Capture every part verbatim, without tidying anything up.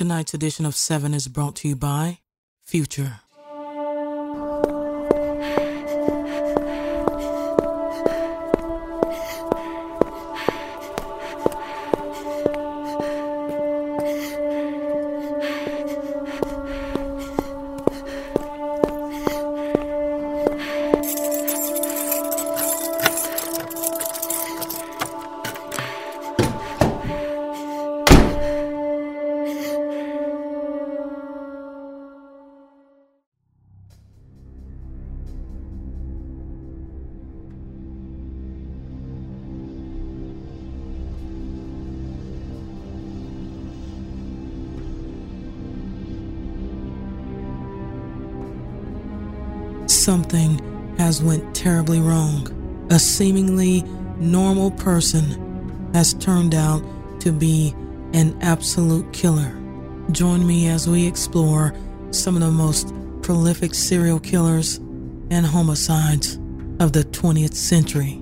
Tonight's edition of Seven is brought to you by Future. Something has went terribly wrong. A seemingly normal person has turned out to be an absolute killer. Join me as we explore some of the most prolific serial killers and homicides of the twentieth century.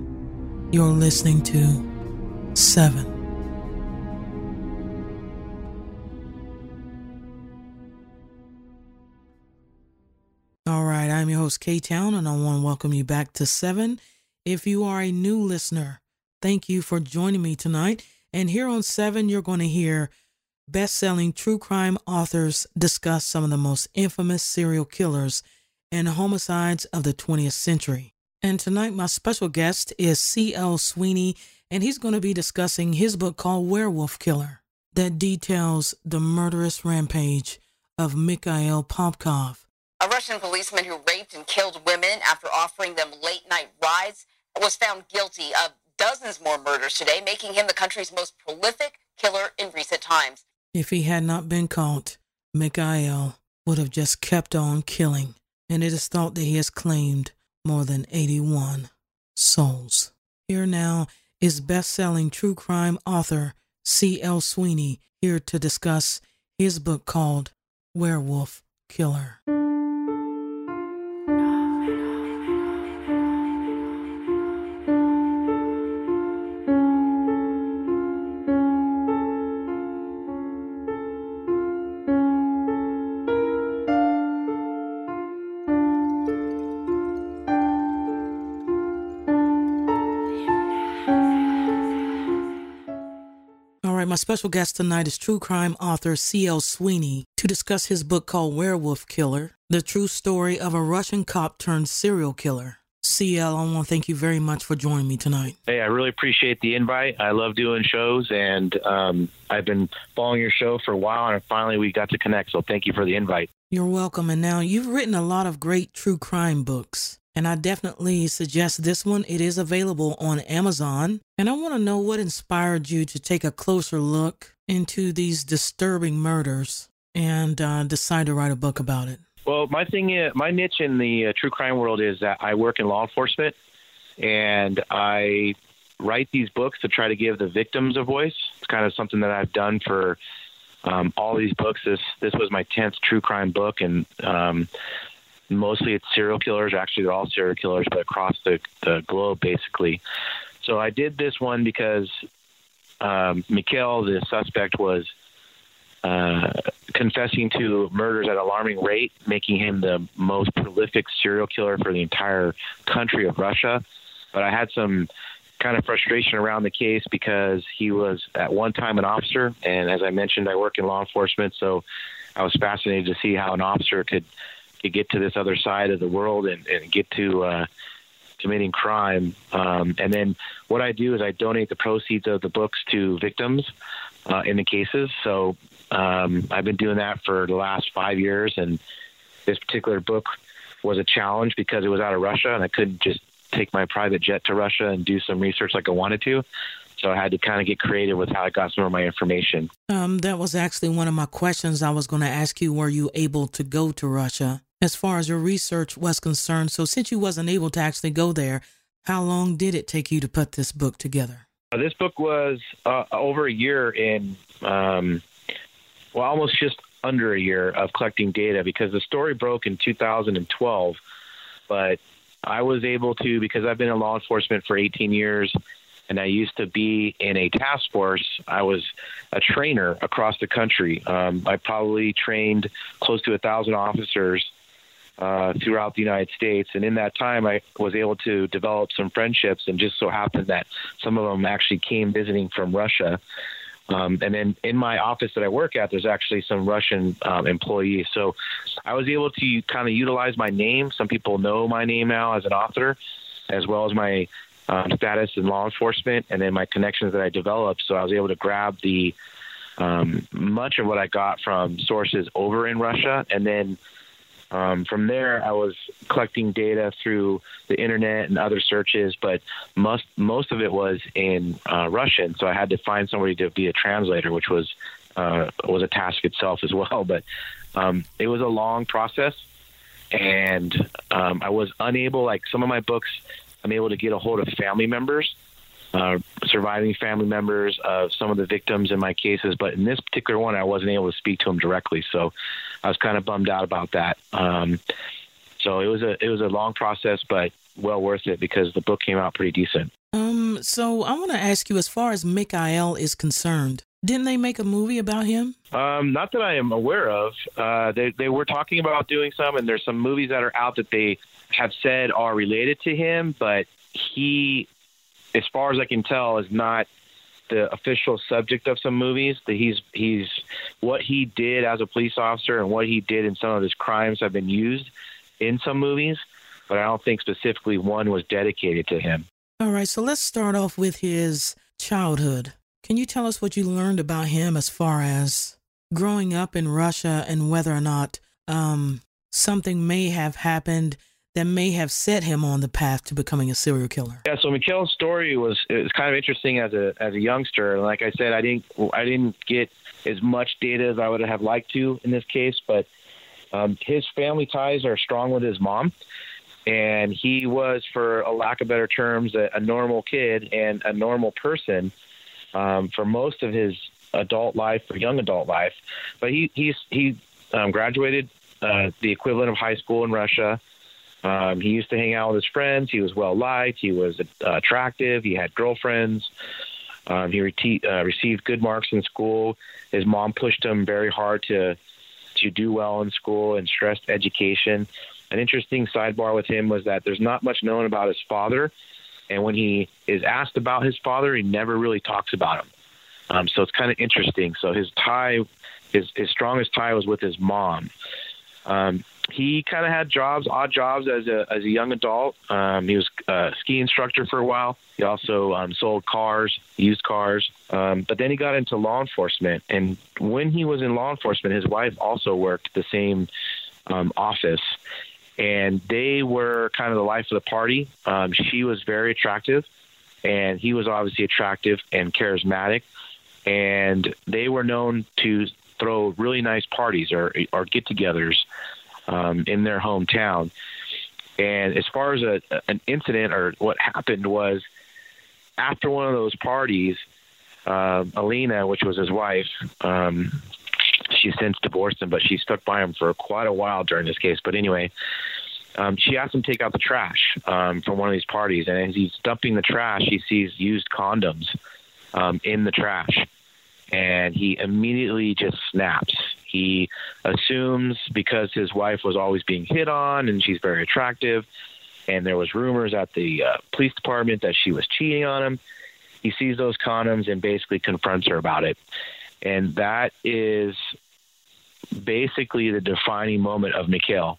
You're listening to Seven. I'm your host, K-Town, and I want to welcome you back to Seven. If you are a new listener, thank you for joining me tonight. And here on Seven, you're going to hear best-selling true crime authors discuss some of the most infamous serial killers and homicides of the twentieth century. And tonight, my special guest is C L. Swinney, and he's going to be discussing his book called Werewolf Killer that details the murderous rampage of Mikhail Popkov, a Russian policeman who raped and killed women after offering them late-night rides, was found guilty of dozens more murders today, making him the country's most prolific killer in recent times. If he had not been caught, Mikhail would have just kept on killing, and it is thought that he has claimed more than eighty-one souls. Here now is best-selling true crime author C L. Swinney, here to discuss his book called Werewolf Killer. My special guest tonight is true crime author C L. Swinney to discuss his book called Werewolf Killer, the true story of a Russian cop turned serial killer. C L, I want to thank you very much for joining me tonight. Hey, I really appreciate the invite. I love doing shows, and um, I've been following your show for a while, and finally we got to connect, so thank you for the invite. You're welcome. And now, you've written a lot of great true crime books, and I definitely suggest this one. It is available on Amazon. And I want to know what inspired you to take a closer look into these disturbing murders and uh, decide to write a book about it. Well, my thing is, my niche in the uh, true crime world is that I work in law enforcement, and I write these books to try to give the victims a voice. It's kind of something that I've done for um, all these books. This this was my tenth true crime book, and um mostly it's serial killers. Actually, they're all serial killers, but across the, the globe, basically. So I did this one because um, Mikhail, the suspect, was uh, confessing to murders at an alarming rate, making him the most prolific serial killer for the entire country of Russia. But I had some kind of frustration around the case because he was at one time an officer. And as I mentioned, I work in law enforcement, so I was fascinated to see how an officer could to get to this other side of the world and, and get to uh, committing crime. Um, and then what I do is I donate the proceeds of the books to victims uh, in the cases. So um, I've been doing that for the last five years. And this particular book was a challenge because it was out of Russia, and I couldn't just take my private jet to Russia and do some research like I wanted to. So I had to kind of get creative with how I got some of my information. Um, that was actually one of my questions I was going to ask you. Were you able to go to Russia as far as your research was concerned? So since you wasn't able to actually go there, how long did it take you to put this book together? Uh, this book was uh, over a year in, um, well, almost just under a year of collecting data, because the story broke in two thousand twelve. But I was able to, because I've been in law enforcement for eighteen years, and I used to be in a task force. I was a trainer across the country. Um, I probably trained close to a thousand officers uh, throughout the United States. And in that time, I was able to develop some friendships, and just so happened that some of them actually came visiting from Russia. Um, and then in my office that I work at, there's actually some Russian um, employees. So I was able to kind of utilize my name. Some people know my name now as an author, as well as my um, status in law enforcement, and then my connections that I developed. So I was able to grab the um, much of what I got from sources over in Russia. And then um, from there, I was collecting data through the internet and other searches, but most, most of it was in uh, Russian. So I had to find somebody to be a translator, which was, uh, was a task itself as well. But um, it was a long process. And um, I was unable, like some of my books, I'm able to get a hold of family members, uh, surviving family members of some of the victims in my cases. But in this particular one, I wasn't able to speak to them directly. So I was kind of bummed out about that. Um, so it was a it was a long process, but well worth it because the book came out pretty decent. Um. So I want to ask you, as far as Mikhail is concerned, didn't they make a movie about him? Um, not that I am aware of. Uh, they, they were talking about doing some, and there's some movies that are out that they have said are related to him, but he, as far as I can tell, is not the official subject of some movies. That he's, he's what he did as a police officer and what he did in some of his crimes have been used in some movies, but I don't think specifically one was dedicated to him. All right, so let's start off with his childhood. Can you tell us what you learned about him as far as growing up in Russia and whether or not um, something may have happened that may have set him on the path to becoming a serial killer? Yeah, so Mikhail's story was it was kind of interesting as a as a youngster. And like I said, I didn't I didn't get as much data as I would have liked to in this case, but um, his family ties are strong with his mom. And he was, for a lack of better terms, a, a normal kid and a normal person Um, for most of his adult life, for young adult life. But he he's, he um, graduated uh, the equivalent of high school in Russia. Um, he used to hang out with his friends. He was well-liked. He was uh, attractive. He had girlfriends. Um, he re- uh, received good marks in school. His mom pushed him very hard to to do well in school and stressed education. An interesting sidebar with him was that there's not much known about his father. And when he is asked about his father, he never really talks about him. Um, so it's kind of interesting. So his tie, his, his strongest tie was with his mom. Um, he kind of had jobs, odd jobs as a as a young adult. Um, he was a ski instructor for a while. He also um, sold cars, used cars. Um, but then he got into law enforcement. And when he was in law enforcement, his wife also worked the same um, office. And they were kind of the life of the party. Um, she was very attractive, and he was obviously attractive and charismatic. And they were known to throw really nice parties or, or get-togethers um, in their hometown. And as far as a, an incident or what happened was, after one of those parties, uh, Alena, which was his wife, um, she's since divorced him, but she stuck by him for quite a while during this case. But anyway, um, she asked him to take out the trash um, from one of these parties. And as he's dumping the trash, he sees used condoms um, in the trash. And he immediately just snaps. He assumes, because his wife was always being hit on and she's very attractive, and there was rumors at the uh, police department that she was cheating on him, he sees those condoms and basically confronts her about it. And that is basically the defining moment of Mikhail.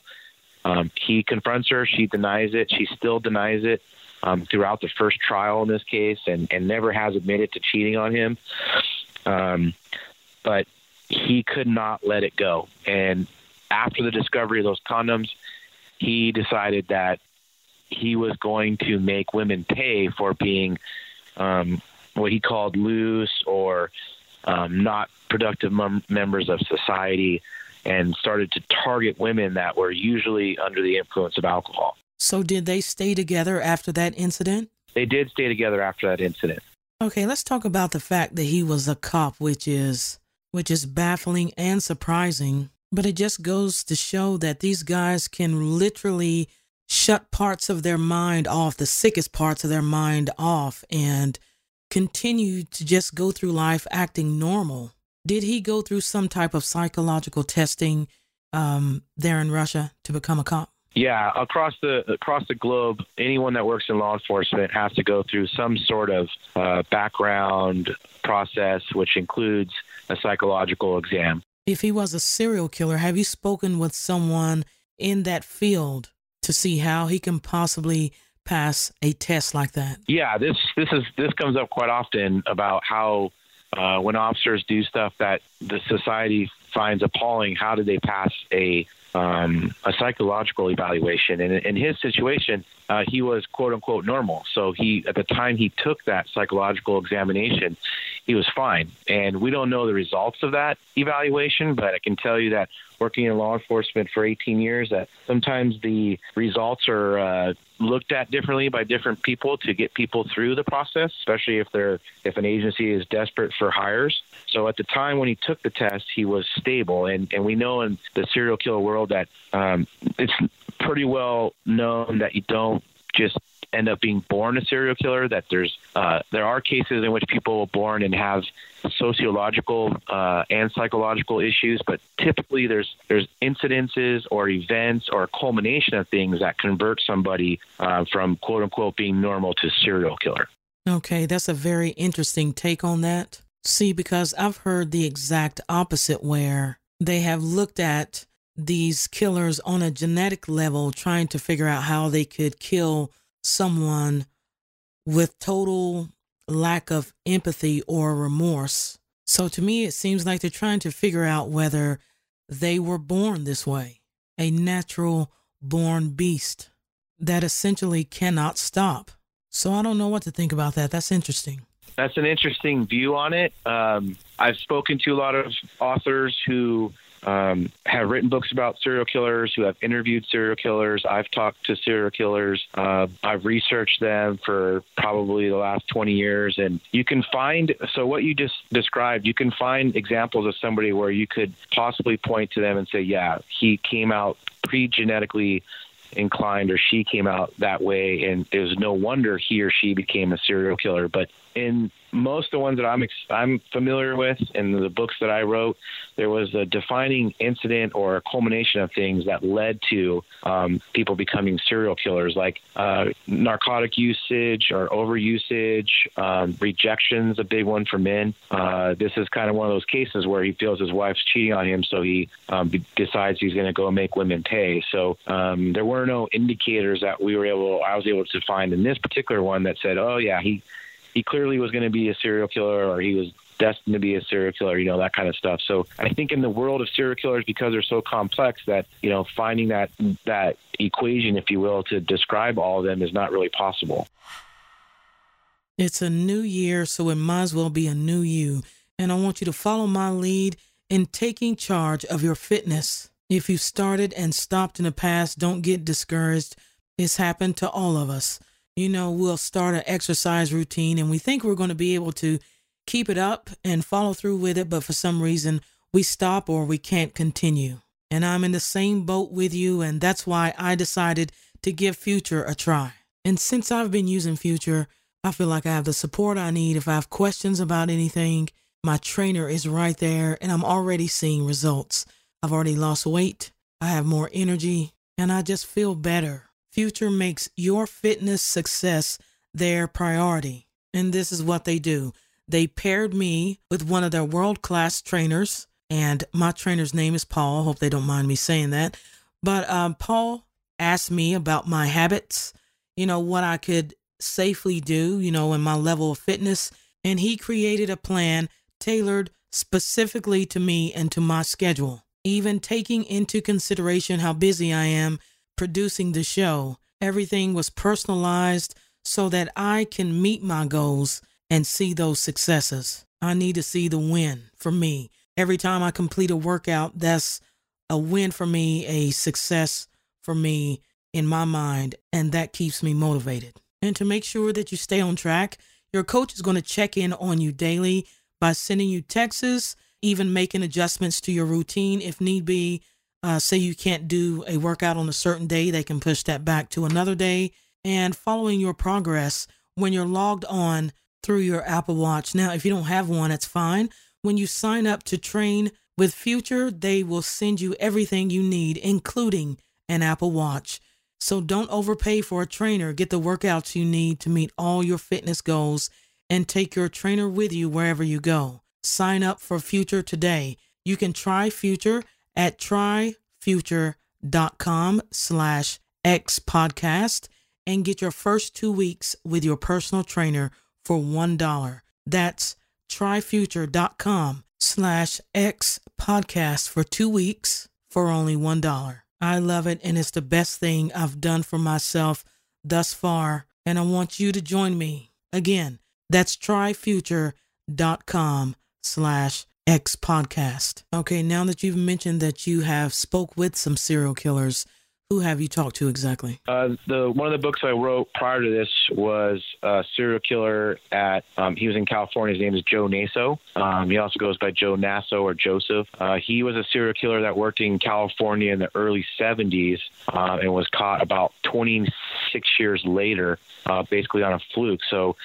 Um, he confronts her. She denies it. She still denies it um, throughout the first trial in this case, and, and never has admitted to cheating on him. Um, but he could not let it go. And after the discovery of those condoms, he decided that he was going to make women pay for being um, what he called loose or Um, not productive mem- members of society, and started to target women that were usually under the influence of alcohol. So did they stay together after that incident? They did stay together after that incident. Okay, let's talk about the fact that he was a cop, which is which is baffling and surprising, but it just goes to show that these guys can literally shut parts of their mind off, the sickest parts of their mind off, and continued to just go through life acting normal? Did he go through some type of psychological testing um, there in Russia to become a cop? Yeah, across the across the globe, anyone that works in law enforcement has to go through some sort of uh, background process, which includes a psychological exam. If he was a serial killer, have you spoken with someone in that field to see how he can possibly pass a test like that? Yeah, this this is this comes up quite often about how uh, when officers do stuff that the society finds appalling, how do they pass a Um, a psychological evaluation? And in his situation, uh, he was quote unquote normal. So he, at the time he took that psychological examination, he was fine. And we don't know the results of that evaluation, but I can tell you that working in law enforcement for eighteen years, that sometimes the results are uh, looked at differently by different people to get people through the process, especially if they're if an agency is desperate for hires. So at the time when he took the test, he was stable. And, and we know in the serial killer world that um, it's pretty well known that you don't just end up being born a serial killer, that there's uh, there are cases in which people are born and have sociological uh, and psychological issues, but typically there's there's incidences or events or a culmination of things that convert somebody uh, from quote unquote being normal to serial killer. Okay, that's a very interesting take on that. See, because I've heard the exact opposite, where they have looked at these killers on a genetic level, trying to figure out how they could kill someone with total lack of empathy or remorse. So to me, it seems like they're trying to figure out whether they were born this way, a natural born beast that essentially cannot stop. So I don't know what to think about that. That's interesting. That's an interesting view on it. Um, I've spoken to a lot of authors who Um, have written books about serial killers, who have interviewed serial killers. I've talked to serial killers. Uh, I've researched them for probably the last twenty years. And you can find, so what you just described, you can find examples of somebody where you could possibly point to them and say, yeah, he came out pre-genetically inclined, or she came out that way, and it was no wonder he or she became a serial killer. But in most of the ones that I'm ex- I'm familiar with, and the books that I wrote, there was a defining incident or a culmination of things that led to um, people becoming serial killers, like uh, narcotic usage or overusage. Um, rejection's a big one for men. Uh, this is kind of one of those cases where he feels his wife's cheating on him, so he um, b- decides he's going to go make women pay. So um, there were no indicators that we were able, I was able to find in this particular one that said, oh yeah, he. He clearly was going to be a serial killer, or he was destined to be a serial killer, you know, that kind of stuff. So I think in the world of serial killers, because they're so complex, that, you know, finding that that equation, if you will, to describe all of them is not really possible. It's a new year, so it might as well be a new you. And I want you to follow my lead in taking charge of your fitness. If you started and stopped in the past, don't get discouraged. It's happened to all of us. You know, we'll start an exercise routine and we think we're going to be able to keep it up and follow through with it. But for some reason, we stop or we can't continue. And I'm in the same boat with you. And that's why I decided to give Future a try. And since I've been using Future, I feel like I have the support I need. If I have questions about anything, my trainer is right there, and I'm already seeing results. I've already lost weight. I have more energy, and I just feel better. Future makes your fitness success their priority. And this is what they do. They paired me with one of their world-class trainers, and my trainer's name is Paul. Hope they don't mind me saying that. But um, Paul asked me about my habits, you know, what I could safely do, you know, in my level of fitness. And he created a plan tailored specifically to me and to my schedule, even taking into consideration how busy I am producing the show. Everything was personalized so that I can meet my goals and see those successes. I need to see the win for me. Every time I complete a workout, that's a win for me, a success for me in my mind, and that keeps me motivated. And to make sure that you stay on track, your coach is going to check in on you daily by sending you texts, even making adjustments to your routine if need be. Uh, say you can't do a workout on a certain day, they can push that back to another day, and following your progress when you're logged on through your Apple Watch. Now, if you don't have one, that's fine. When you sign up to train with Future, they will send you everything you need, including an Apple Watch. So don't overpay for a trainer. Get the workouts you need to meet all your fitness goals and take your trainer with you wherever you go. Sign up for Future today. You can try Future at tryfuture.com slash xpodcast and get your first two weeks with your personal trainer for one dollar. That's tryfuture.com slash xpodcast for two weeks for only one dollar. I love it, and it's the best thing I've done for myself thus far, and I want you to join me. Again, that's tryfuture.com slash xpodcast. Okay, now that you've mentioned that you have spoke with some serial killers, who have you talked to exactly? Uh, the one of the books I wrote prior to this was a serial killer at, um, he was in California. His name is Joe Naso. Um, he also goes by Joe Naso or Joseph. Uh, he was a serial killer that worked in California in the early seventies uh, and was caught about twenty-six years later, uh, basically on a fluke. So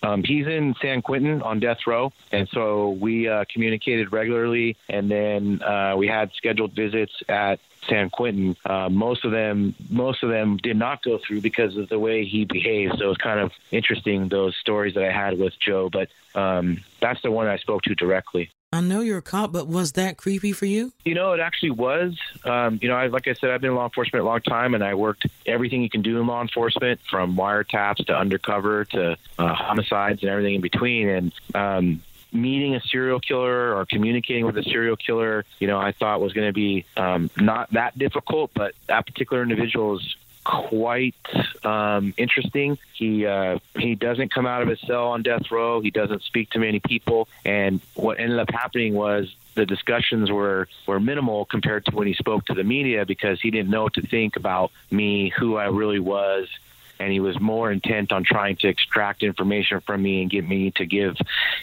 Um, he's in San Quentin on death row, and so we uh, communicated regularly, and then uh, we had scheduled visits at San Quentin. Uh, most of them, most of them did not go through because of the way he behaved. So it was kind of interesting, those stories that I had with Joe, but um, that's the one I spoke to directly. I know you're a cop, but was that creepy for you? You know, it actually was. Um, you know, I, like I said, I've been in law enforcement a long time, and I worked everything you can do in law enforcement, from wiretaps to undercover to uh, homicides and everything in between. And um, meeting a serial killer or communicating with a serial killer, you know, I thought was going to be um, not that difficult, but that particular individual is quite um, interesting. He uh, he doesn't come out of his cell on death row. He doesn't speak to many people. And what ended up happening was the discussions were, were minimal compared to when he spoke to the media, because he didn't know what to think about me, who I really was. And he was more intent on trying to extract information from me and get me to give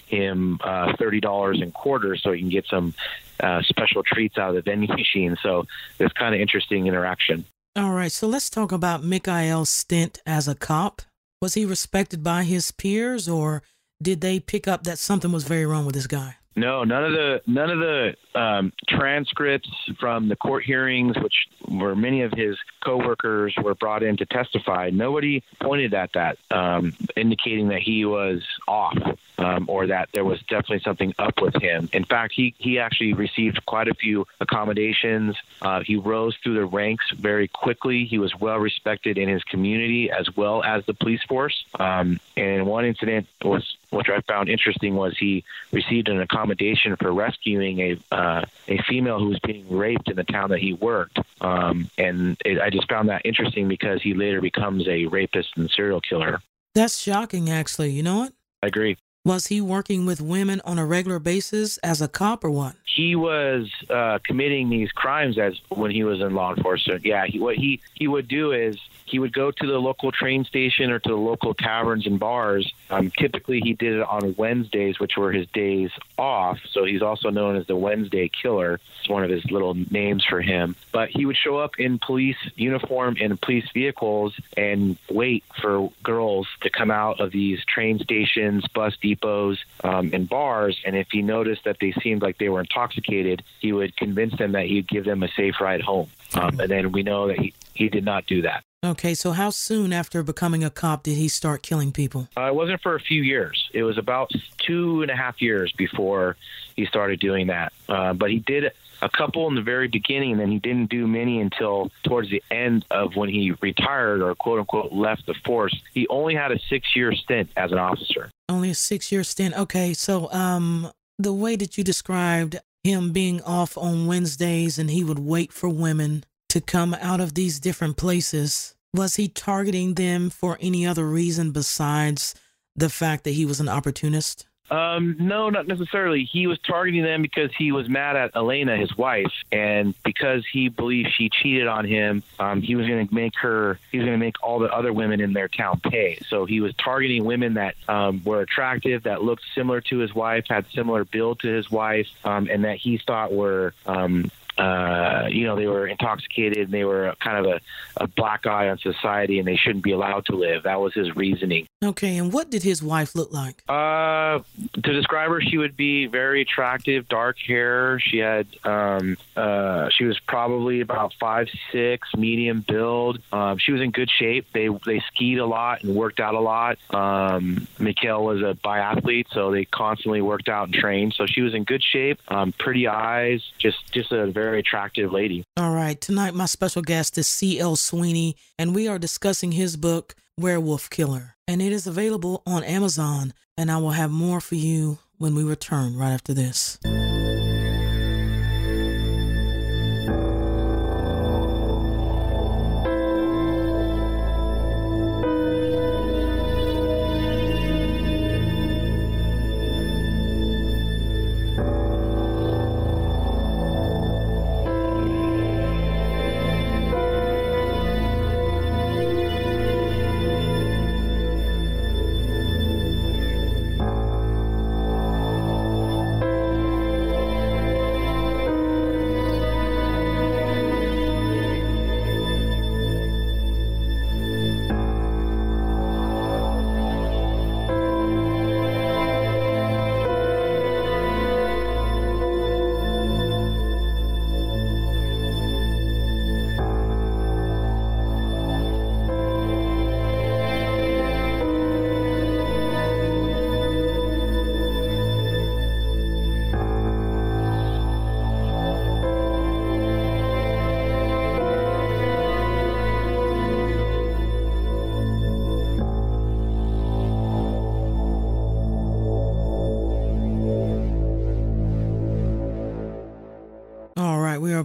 him uh, thirty dollars in quarters so he can get some uh, special treats out of the vending machine. So it's kind of interesting interaction. All right, so let's talk about Mikhail's stint as a cop. Was he respected by his peers, or did they pick up that something was very wrong with this guy? No, none of the none of the um, transcripts from the court hearings, which were many of his coworkers were brought in to testify. Nobody pointed at that, um, indicating that he was off um, or that there was definitely something up with him. In fact, he, he actually received quite a few accommodations. Uh, he rose through the ranks very quickly. He was well respected in his community as well as the police force. Um, and one incident was, which I found interesting, was he received an accommodation for rescuing a uh, a female who was being raped in the town that he worked. Um, and it, I just found that interesting because he later becomes a rapist and serial killer. That's shocking, actually. You know what? I agree. Was he working with women on a regular basis as a cop or what? He was uh, committing these crimes as when he was in law enforcement. Yeah, he, what he, he would do is he would go to the local train station or to the local taverns and bars. Um, typically, he did it on Wednesdays, which were his days off. So he's also known as the Wednesday Killer. It's one of his little names for him. But he would show up in police uniform and police vehicles and wait for girls to come out of these train stations, bus depots, depots um, and bars, and if he noticed that they seemed like they were intoxicated, he would convince them that he'd give them a safe ride home. Um, and then we know that he, he did not do that. Okay, so how soon after becoming a cop did he start killing people? Uh, it wasn't for a few years. It was about two and a half years before he started doing that. Uh, but he did a couple in the very beginning, and then he didn't do many until towards the end of when he retired or, quote-unquote, left the force. He only had a six-year stint as an officer. Only a six-year stint. Okay, so um, the way that you described him being off on Wednesdays and he would wait for women to come out of these different places, was he targeting them for any other reason besides the fact that he was an opportunist? Um, no, not necessarily. He was targeting them because he was mad at Alena, his wife, and because he believed she cheated on him. Um, he was going to make her, he was going to make all the other women in their town pay. So he was targeting women that um, were attractive, that looked similar to his wife, had similar build to his wife, um, and that he thought were um, uh, you know, they were intoxicated and they were kind of a, a black eye on society and they shouldn't be allowed to live. That was his reasoning. Okay. And what did his wife look like? Uh, to describe her, she would be very attractive, dark hair. She had, um, uh, she was probably about five, six, medium build. Um, she was in good shape. They, they skied a lot and worked out a lot. Um, Mikhail was a biathlete, so they constantly worked out and trained. So she was in good shape. Um, pretty eyes, just, just a very attractive lady. All right. Tonight, my special guest is C L Swinney, and we are discussing his book, Werewolf Killer, and it is available on Amazon. And I will have more for you when we return right after this.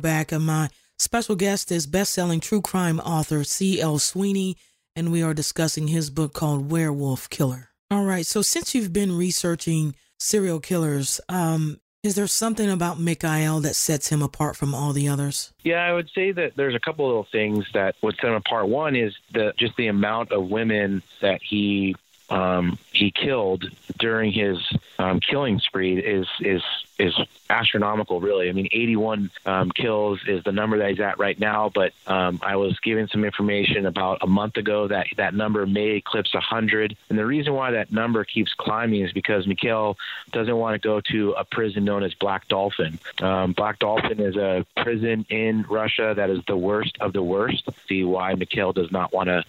Back, and my special guest is best-selling true crime author C L Swinney, and we are discussing his book called Werewolf Killer. All right, so since you've been researching serial killers, um, is there something about Mikhail that sets him apart from all the others? Yeah, I would say that there's a couple little things that would set him apart. One is the just the amount of women that he um, he killed during his um, killing spree is is. is astronomical, really. I mean, eighty-one um, kills is the number that he's at right now, but um, I was given some information about a month ago that that number may eclipse one hundred. And the reason why that number keeps climbing is because Mikhail doesn't want to go to a prison known as Black Dolphin. Um, Black Dolphin is a prison in Russia that is the worst of the worst. See why Mikhail does not want to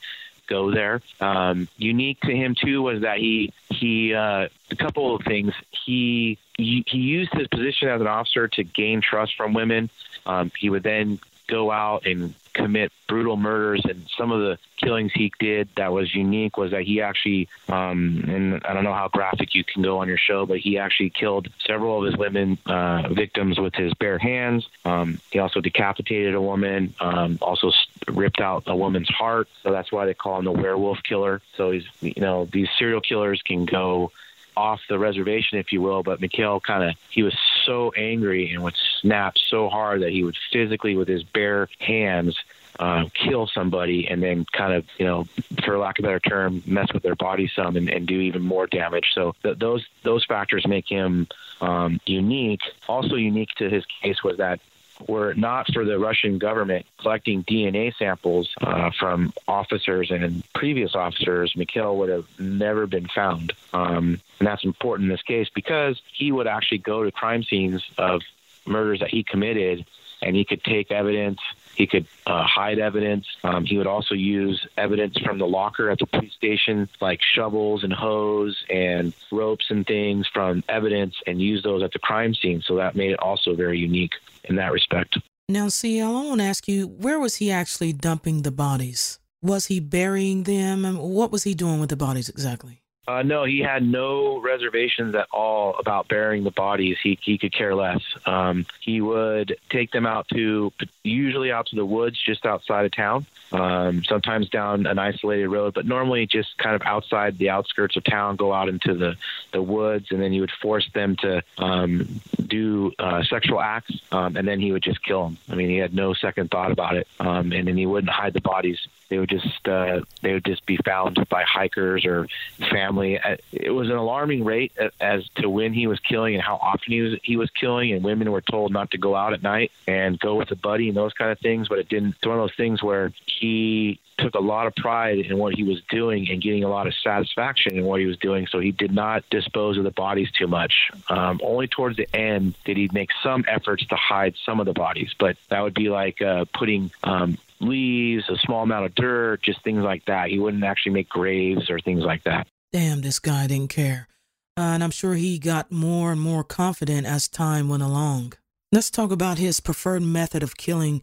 go there. Um, unique to him, too, was that he, he uh, a couple of things, he... He used his position as an officer to gain trust from women. Um, he would then go out and commit brutal murders, and some of the killings he did that was unique was that he actually, um, and I don't know how graphic you can go on your show, but he actually killed several of his women uh, victims with his bare hands. Um, he also decapitated a woman, um, also ripped out a woman's heart. So that's why they call him the werewolf killer. So he's, you know, these serial killers can go off the reservation, if you will, but Mikhail kind of, he was so angry and would snap so hard that he would physically, with his bare hands, uh, kill somebody and then kind of, you know, for lack of a better term, mess with their body some and, and do even more damage. So th- those those factors make him um, unique. Also unique to his case was that were it not for the Russian government collecting D N A samples uh, from officers and previous officers, Mikhail would have never been found. Um, and that's important in this case because he would actually go to crime scenes of murders that he committed, and he could take evidence. He could uh, hide evidence. Um, he would also use evidence from the locker at the police station, like shovels and hose and ropes and things from evidence, and use those at the crime scene. So that made it also very unique in that respect. Now, C L, I want to ask you, where was he actually dumping the bodies? Was he burying them? And what was he doing with the bodies exactly? Uh, no, he had no reservations at all about burying the bodies. He he could care less. Um, he would take them out to, usually out to the woods just outside of town, um, sometimes down an isolated road, but normally just kind of outside the outskirts of town, go out into the, the woods, and then he would force them to um, do uh, sexual acts, um, and then he would just kill them. I mean, he had no second thought about it, um, and then he wouldn't hide the bodies. They would just uh, they would just be found by hikers or family. It was an alarming rate as to when he was killing and how often he was he was killing. And women were told not to go out at night and go with a buddy and those kind of things. But it didn't. It's one of those things where he took a lot of pride in what he was doing and getting a lot of satisfaction in what he was doing. So he did not dispose of the bodies too much. Um, only towards the end did he make some efforts to hide some of the bodies, but that would be like uh, putting um, leaves, a small amount of dirt, just things like that. He wouldn't actually make graves or things like that. Damn, this guy didn't care. Uh, and I'm sure he got more and more confident as time went along. Let's talk about his preferred method of killing.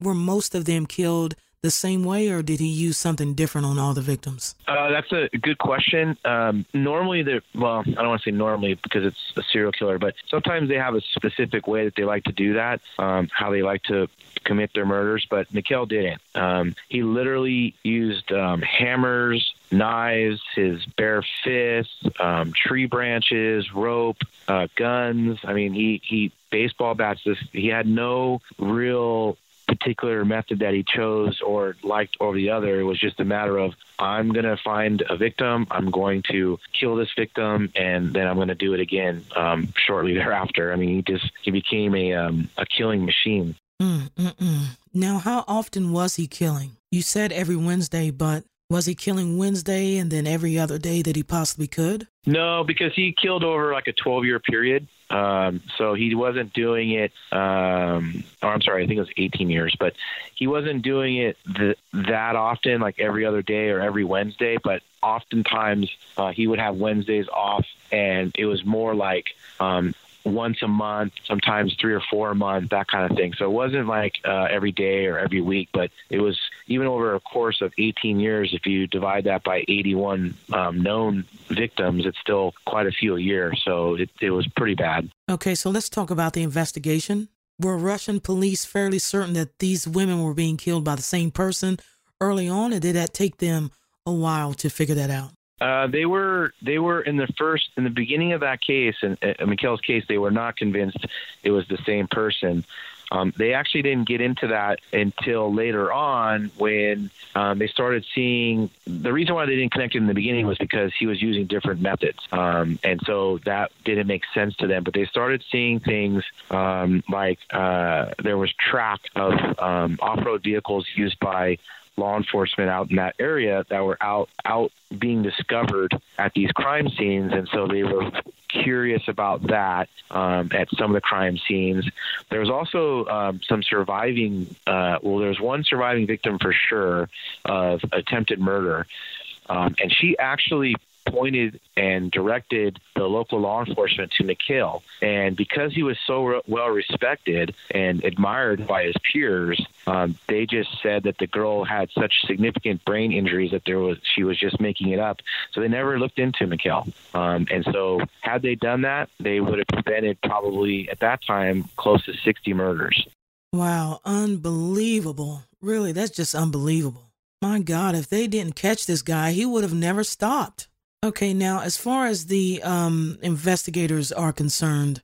Were most of them killed the same way, or did he use something different on all the victims? Uh, that's a good question. Um, normally, they're, well, I don't want to say normally because it's a serial killer, but sometimes they have a specific way that they like to do that, um, how they like to commit their murders, but Mikhail didn't. Um, he literally used um, hammers, knives, his bare fists, um, tree branches, rope, uh, guns. I mean, he, he baseball bats. This, he had no real particular method that he chose or liked over the other. It was just a matter of, I'm going to find a victim, I'm going to kill this victim, and then I'm going to do it again um, shortly thereafter. I mean, he just he became a um, a killing machine. Mm, mm, mm. Now, how often was he killing? You said every Wednesday, but was he killing Wednesday and then every other day that he possibly could? No, because he killed over like a twelve-year period. Um, so he wasn't doing it, um, or I'm sorry, I think it was eighteen years, but he wasn't doing it th- that often, like every other day or every Wednesday, but oftentimes, uh, he would have Wednesdays off, and it was more like, um, once a month, sometimes three or four a month, that kind of thing. So it wasn't like uh, every day or every week, but it was even over a course of eighteen years. If you divide that by eighty-one um, known victims, it's still quite a few a year. So it, it was pretty bad. Okay, so let's talk about the investigation. Were Russian police fairly certain that these women were being killed by the same person early on, or did that take them a while to figure that out? Uh, they were they were in the first in the beginning of that case, and uh, Mikhail's case, they were not convinced it was the same person. Um, they actually didn't get into that until later on when um, they started seeing the reason why they didn't connect him in the beginning was because he was using different methods. Um, and so that didn't make sense to them. But they started seeing things um, like uh, there was track of um, off-road vehicles used by law enforcement out in that area that were out out being discovered at these crime scenes. And so they were curious about that um, at some of the crime scenes. There was also um, some surviving, uh, well, there was one surviving victim for sure of attempted murder. Um, and she actually pointed and directed the local law enforcement to Mikhail. And because he was so re- well respected and admired by his peers, um, they just said that the girl had such significant brain injuries that there was she was just making it up. So they never looked into Mikhail. Um, and so had they done that, they would have prevented probably at that time close to sixty murders. Wow. Unbelievable. Really, that's just unbelievable. My God, if they didn't catch this guy, he would have never stopped. Okay, now, as far as the um, investigators are concerned,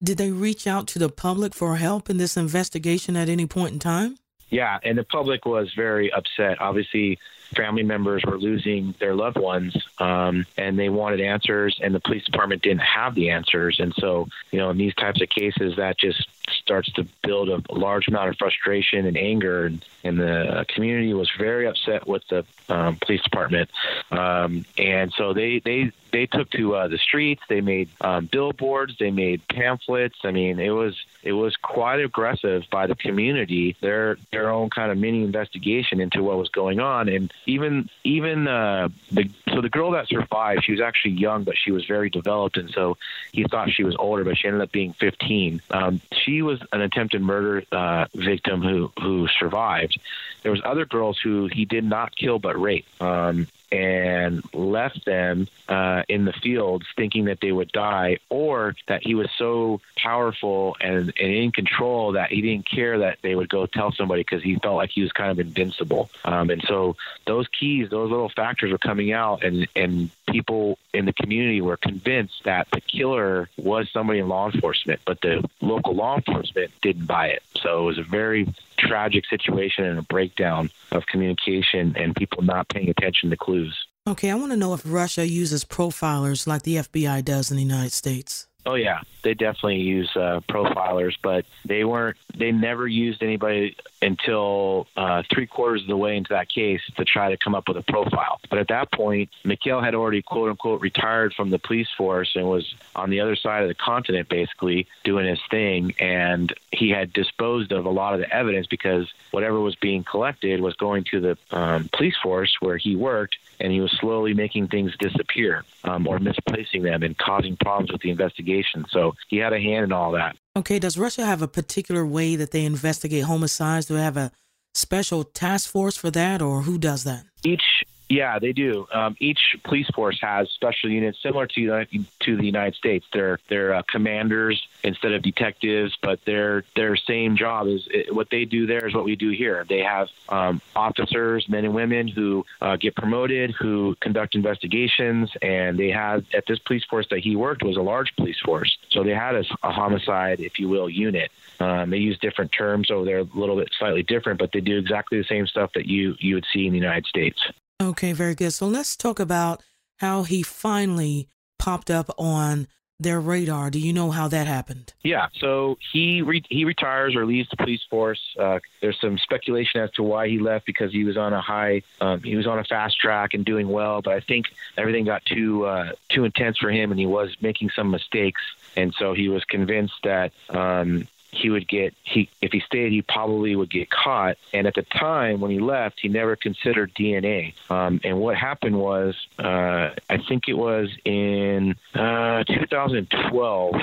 did they reach out to the public for help in this investigation at any point in time? Yeah, and the public was very upset. Obviously, family members were losing their loved ones, um, and they wanted answers, and the police department didn't have the answers. And so, you know, in these types of cases, that just starts to build a large amount of frustration and anger. And, and the community was very upset with the um, police department. Um, and so they, they, they took to uh, the streets. They made um, billboards. They made pamphlets. I mean, it was it was quite aggressive by the community, their their own kind of mini investigation into what was going on. And even even uh, the so the girl that survived, she was actually young, but she was very developed. And so he thought she was older, but she ended up being fifteen. Um, she was an attempted murder uh, victim who who survived. There was other girls who he did not kill but rape. Um, and left them uh, in the fields thinking that they would die, or that he was so powerful and, and in control that he didn't care that they would go tell somebody because he felt like he was kind of invincible. Um, and so those keys, those little factors were coming out, and, and people in the community were convinced that the killer was somebody in law enforcement, but the local law enforcement didn't buy it. So it was a very tragic situation and a breakdown of communication and people not paying attention to clues. Okay, I want to know if Russia uses profilers like the F B I does in the United States. Oh, yeah. They definitely use uh, profilers, but they weren't, they never used anybody until uh, three quarters of the way into that case to try to come up with a profile. But at that point, Mikhail had already, quote unquote, retired from the police force and was on the other side of the continent, basically doing his thing. And he had disposed of a lot of the evidence because whatever was being collected was going to the um, police force where he worked, and he was slowly making things disappear um, or misplacing them and causing problems with the investigation. So he had a hand in all that. Okay. Does Russia have a particular way that they investigate homicides? Do they have a special task force for that, or who does that? Each, yeah, they do. Um, each police force has special units similar to the, to the United States. They're they're uh, commanders instead of detectives, but their their same job is it, what they do there is what we do here. They have um, officers, men and women who uh, get promoted, who conduct investigations, and they had at this police force that he worked was a large police force. So they had a, a homicide, if you will, unit. Um, they use different terms over there, a little bit slightly different, but they do exactly the same stuff that you, you would see in the United States. Okay, very good. So let's talk about how he finally popped up on their radar. Do you know how that happened? Yeah, so he re- he retires or leaves the police force. Uh, there's some speculation as to why he left, because he was on a high, um, he was on a fast track and doing well. But I think everything got too uh, too intense for him, and he was making some mistakes, and so he was convinced that. Um, he would get, he, if he stayed, he probably would get caught. And at the time when he left, he never considered D N A. Um, and what happened was, uh, I think it was in uh, two thousand twelve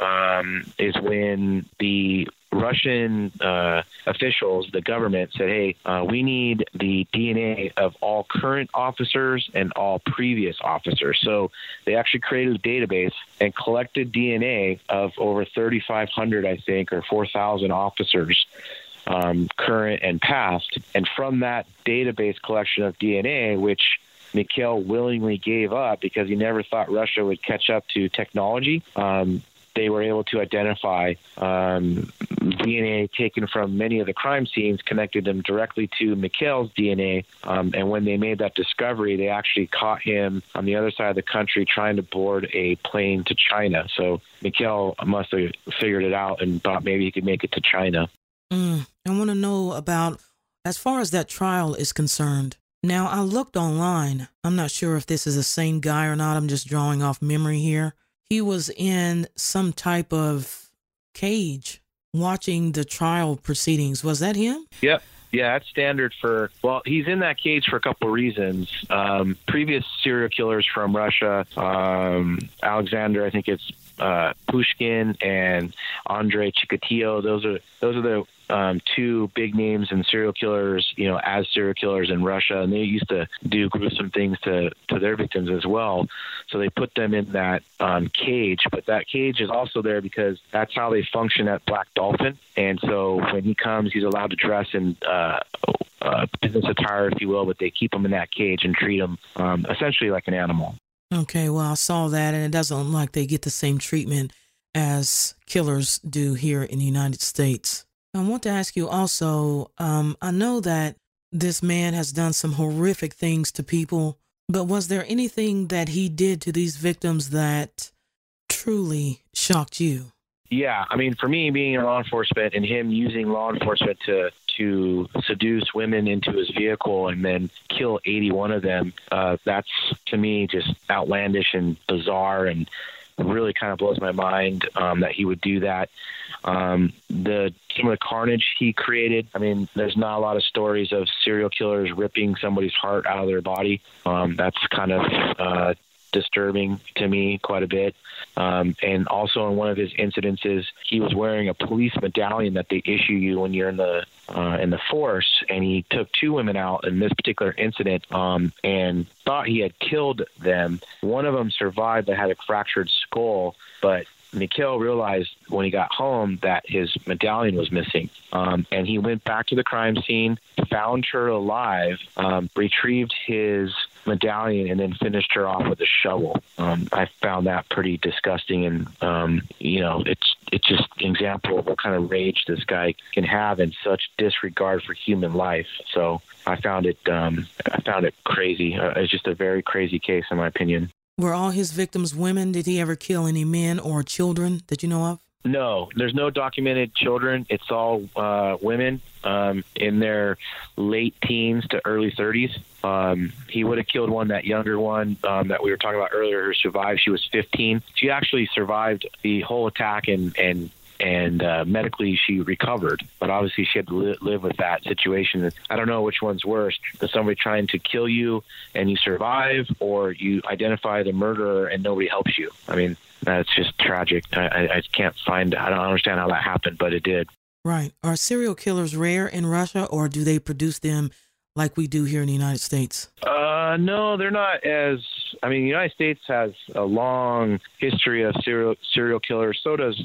um, is when the Russian uh, officials, the government said, hey, uh, we need the D N A of all current officers and all previous officers. So they actually created a database and collected D N A of over thirty-five hundred, I think, or four thousand officers, um, current and past. And from that database collection of D N A, which Mikhail willingly gave up because he never thought Russia would catch up to technology, um, they were able to identify um, D N A taken from many of the crime scenes, connected them directly to Mikhail's D N A. Um, and when they made that discovery, they actually caught him on the other side of the country trying to board a plane to China. So Mikhail must have figured it out and thought maybe he could make it to China. Mm, I want to know about, as far as that trial is concerned. Now, I looked online. I'm not sure if this is the same guy or not. I'm just drawing off memory here. He was in some type of cage watching the trial proceedings. Was that him? Yep. Yeah, that's standard for, well, he's in that cage for a couple of reasons. Um, previous serial killers from Russia, um, Alexander, I think it's uh, Pushkin, and Andrei Chikatilo. Those are those are the Um, two big names in serial killers, you know, as serial killers in Russia, and they used to do gruesome things to, to their victims as well. So they put them in that um, cage, but that cage is also there because that's how they function at Black Dolphin. And so when he comes, he's allowed to dress in uh, uh, business attire, if you will, but they keep him in that cage and treat him um, essentially like an animal. Okay, well, I saw that, and it doesn't look like they get the same treatment as killers do here in the United States. I want to ask you also, um, I know that this man has done some horrific things to people, but was there anything that he did to these victims that truly shocked you? Yeah. I mean, for me, being in law enforcement and him using law enforcement to to seduce women into his vehicle and then kill eighty-one of them, uh, that's, to me, just outlandish and bizarre, and really kind of blows my mind um, that he would do that. Um, the some of the carnage he created. I mean, there's not a lot of stories of serial killers ripping somebody's heart out of their body. Um, that's kind of uh, disturbing to me quite a bit. Um, and also in one of his incidences, he was wearing a police medallion that they issue you when you're in the uh, in the force. And he took two women out in this particular incident um, and thought he had killed them. One of them survived, but had a fractured skull. But Mikhail realized when he got home that his medallion was missing. Um, and he went back to the crime scene, found her alive, um, retrieved his medallion, and then finished her off with a shovel. Um, I found that pretty disgusting. And, um, you know, it's it's just an example of what kind of rage this guy can have and such disregard for human life. So I found it um, I found it crazy. Uh, it's just a very crazy case, in my opinion. Were all his victims women? Did he ever kill any men or children that you know of? No, there's no documented children. It's all uh, women um, in their late teens to early thirties. Um, he would have killed one, that younger one um, that we were talking about earlier, who survived. She was fifteen. She actually survived the whole attack and and. And uh, medically, she recovered. But obviously, she had to li- live with that situation. I don't know which one's worse, but somebody trying to kill you and you survive, or you identify the murderer and nobody helps you. I mean, that's just tragic. I, I can't find, I don't understand how that happened, but it did. Right. Are serial killers rare in Russia, or do they produce them like we do here in the United States? Uh, no, they're not as... I mean, the United States has a long history of serial, serial killers. So does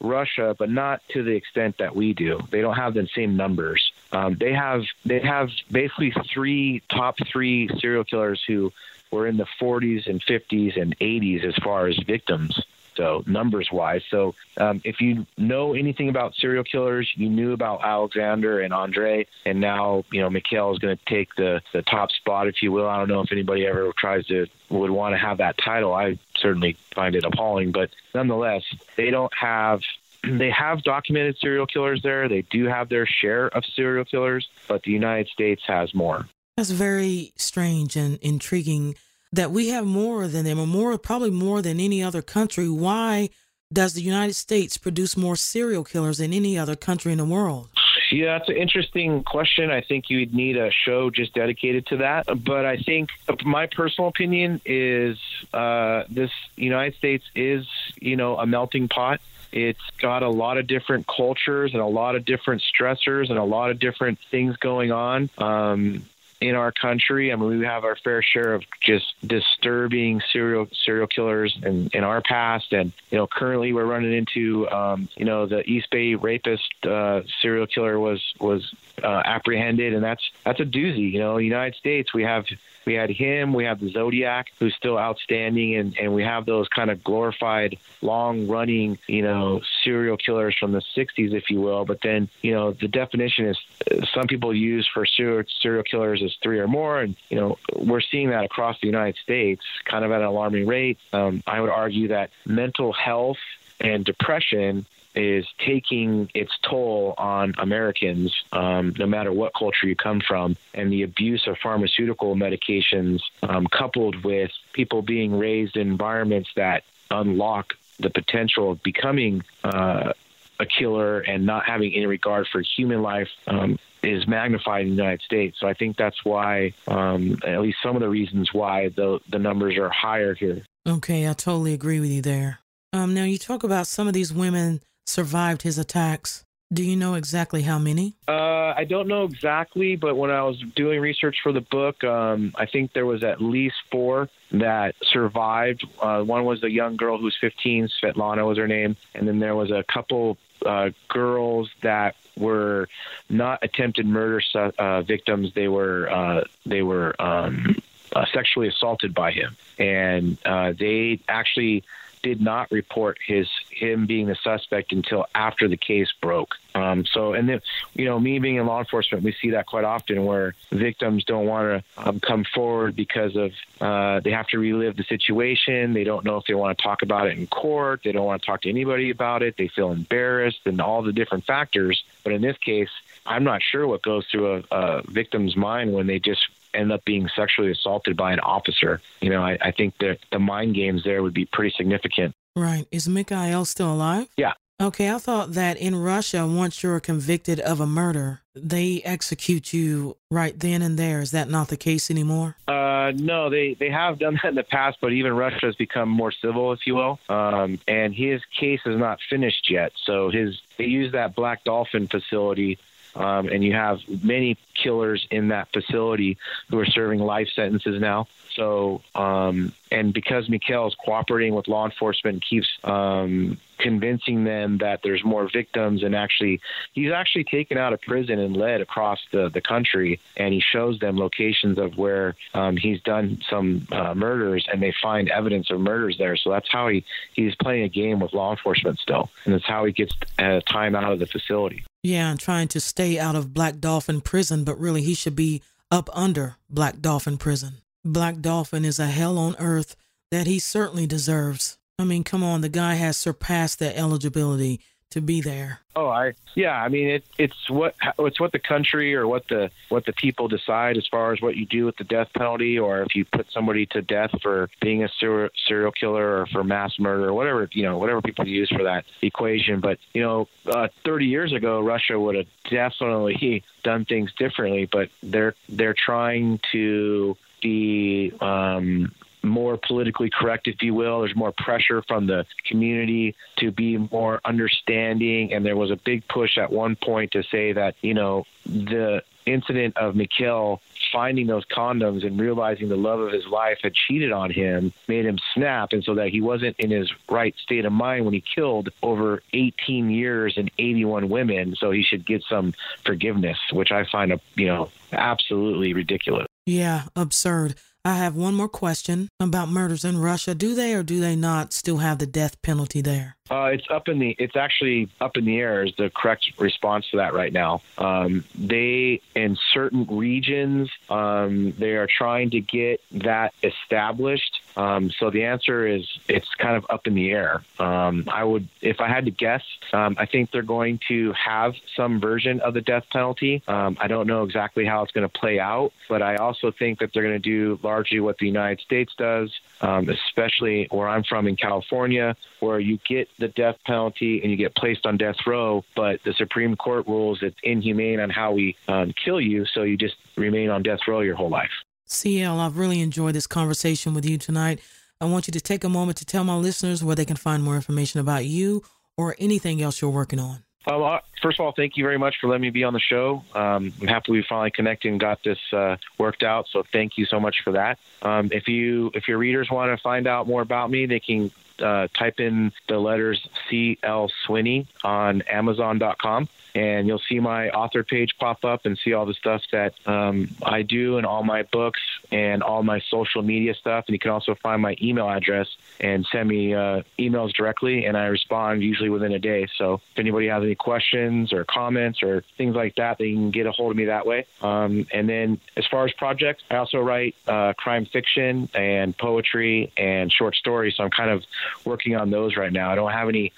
Russia, but not to the extent that we do. They don't have the same numbers. Um, they have they have basically three top three serial killers who were in the forties and fifties and eighties as far as victims. So numbers wise. So um, if you know anything about serial killers, you knew about Alexander and Andrei, and now you know Mikhail is going to take the the top spot, if you will. I don't know if anybody ever tries to would want to have that title. I certainly find it appalling, but nonetheless, they don't have, they have documented serial killers there. They do have their share of serial killers, but the United States has more. That's very strange and intriguing that we have more than them, or more, probably more than any other country. Why does the United States produce more serial killers than any other country in the world? Yeah, that's an interesting question. I think you would need a show just dedicated to that. But I think my personal opinion is uh, this United States is, you know, a melting pot. It's got a lot of different cultures and a lot of different stressors and a lot of different things going on. Um in our country. I mean, we have our fair share of just disturbing serial serial killers in, in our past. And, you know, currently we're running into, um, you know, the East Bay rapist uh, serial killer was was uh, apprehended. And that's that's a doozy. You know, United States, we have we had him. We have the Zodiac, who's still outstanding. And, and we have those kind of glorified, long running, you know, serial killers from the sixties, if you will. But then, you know, the definition is uh, some people use for serial, serial killers is three or more. And, you know, we're seeing that across the United States kind of at an alarming rate. Um, I would argue that mental health and depression is taking its toll on Americans, um, no matter what culture you come from. And the abuse of pharmaceutical medications, um, coupled with people being raised in environments that unlock the potential of becoming uh, a killer and not having any regard for human life, um, is magnified in the United States. So I think that's why, um, at least some of the reasons why the the numbers are higher here. Okay, I totally agree with you there. Um, now, you talk about some of these women survived his attacks. Do you know exactly how many? Uh, I don't know exactly, but when I was doing research for the book, um, I think there was at least four that survived. Uh, one was a young girl who was fifteen, Svetlana was her name, and then there was a couple uh, girls that were not attempted murder uh, victims. They were uh, they were um, uh, sexually assaulted by him, and uh, they actually did not report his him being the suspect until after the case broke. Um, so, and then, you know, me being in law enforcement, we see that quite often where victims don't want to um, come forward because of uh, they have to relive the situation. They don't know if they want to talk about it in court. They don't want to talk to anybody about it. They feel embarrassed and all the different factors. But in this case, I'm not sure what goes through a, a victim's mind when they just end up being sexually assaulted by an officer. You know, I, I think that the mind games there would be pretty significant. Right. Is Mikhail still alive? Yeah. Okay. I thought that in Russia, once you're convicted of a murder, they execute you right then and there. Is that not the case anymore? Uh, Uh, no, they, they have done that in the past, but even Russia has become more civil, if you will. Um, and his case is not finished yet. So his they use that Black Dolphin facility, um, and you have many killers in that facility who are serving life sentences now. So, um, and because Mikhail is cooperating with law enforcement and keeps um, convincing them that there's more victims, and actually he's actually taken out of prison and led across the, the country, and he shows them locations of where um, he's done some uh, murders, and they find evidence of murders there. So that's how he, he's playing a game with law enforcement still, and that's how he gets uh, time out of the facility. Yeah, trying to stay out of Black Dolphin prison, but really he should be up under Black Dolphin prison. Black Dolphin is a hell on earth that he certainly deserves. I mean, come on, the guy has surpassed their eligibility to be there. Oh, I yeah, I mean, it, it's what it's what the country or what the what the people decide as far as what you do with the death penalty, or if you put somebody to death for being a ser- serial killer or for mass murder or whatever, you know, whatever people use for that equation. But, you know, uh, thirty years ago, Russia would have definitely done things differently, but they're they're trying to be um, more politically correct, if you will. There's more pressure from the community to be more understanding. And there was a big push at one point to say that, you know, the incident of Mikhail finding those condoms and realizing the love of his life had cheated on him made him snap, and so that he wasn't in his right state of mind when he killed over eighteen years and eighty-one women. So he should get some forgiveness, which I find, a, you know, absolutely ridiculous. Yeah, absurd. I have one more question about murders in Russia. Do they or do they not still have the death penalty there? Uh, it's up in the. It's actually up in the air. Is the correct response to that right now? Um, they in certain regions, um, they are trying to get that established. Um, so the answer is it's kind of up in the air. Um, I would, if I had to guess, um, I think they're going to have some version of the death penalty. Um, I don't know exactly how it's going to play out, but I also think that they're going to do largely what the United States does, um, especially where I'm from in California, where you get the death penalty and you get placed on death row, but the Supreme Court rules it's inhumane on how we um, kill you, so you just remain on death row your whole life. C L, I've really enjoyed this conversation with you tonight. I want you to take a moment to tell my listeners where they can find more information about you or anything else you're working on. Um, first of all, thank you very much for letting me be on the show. Um, I'm happy we finally connected and got this uh, worked out, so thank you so much for that. Um, if you, if your readers want to find out more about me, they can uh, type in the letters C L Swinney on Amazon dot com. And you'll see my author page pop up and see all the stuff that um, I do and all my books and all my social media stuff. And you can also find my email address and send me uh, emails directly, and I respond usually within a day. So if anybody has any questions or comments or things like that, they can get a hold of me that way. Um, and then as far as projects, I also write uh, crime fiction and poetry and short stories. So I'm kind of working on those right now. I don't have any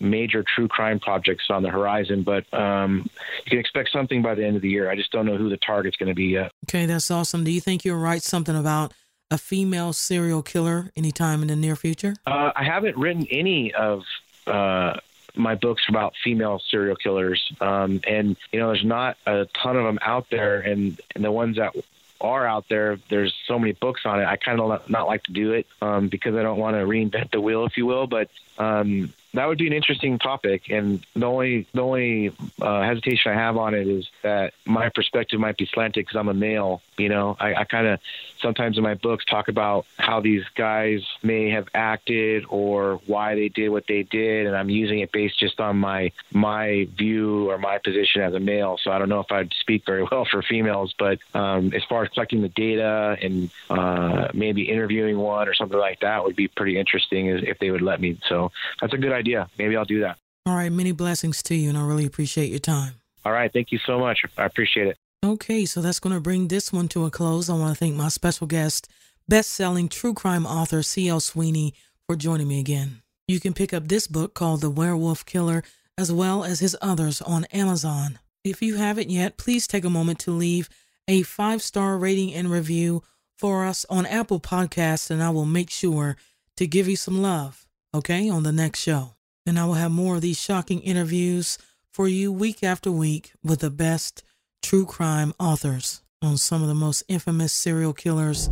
major true crime projects on the horizon, but um, you can expect something by the end of the year. I just don't know who the target's going to be yet. Okay, that's awesome. Do you think you'll write something about a female serial killer anytime in the near future? Uh, I haven't written any of uh, my books about female serial killers. Um, and, you know, there's not a ton of them out there. And, and the ones that are out there, there's so many books on it. I kind of not, not like to do it um, because I don't want to reinvent the wheel, if you will. But, um, that would be an interesting topic, and the only the only uh, hesitation I have on it is that my perspective might be slanted because I'm a male. You know, I, I kind of sometimes in my books talk about how these guys may have acted or why they did what they did, and I'm using it based just on my my view or my position as a male. So I don't know if I'd speak very well for females, but um, as far as collecting the data and uh, maybe interviewing one or something like that would be pretty interesting if they would let me. So that's a good idea. Yeah, maybe I'll do that. All right. Many blessings to you, and I really appreciate your time. All right. Thank you so much. I appreciate it. Okay. So that's going to bring this one to a close. I want to thank my special guest, best-selling true crime author C L Swinney, for joining me again. You can pick up this book called The Werewolf Killer, as well as his others, on Amazon. If you haven't yet, please take a moment to leave a five-star rating and review for us on Apple Podcasts, and I will make sure to give you some love. Okay, on the next show. And I will have more of these shocking interviews for you week after week with the best true crime authors on some of the most infamous serial killers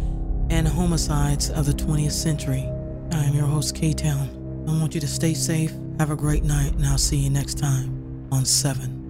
and homicides of the twentieth century. I am your host, K-Town. I want you to stay safe, have a great night, and I'll see you next time on seven.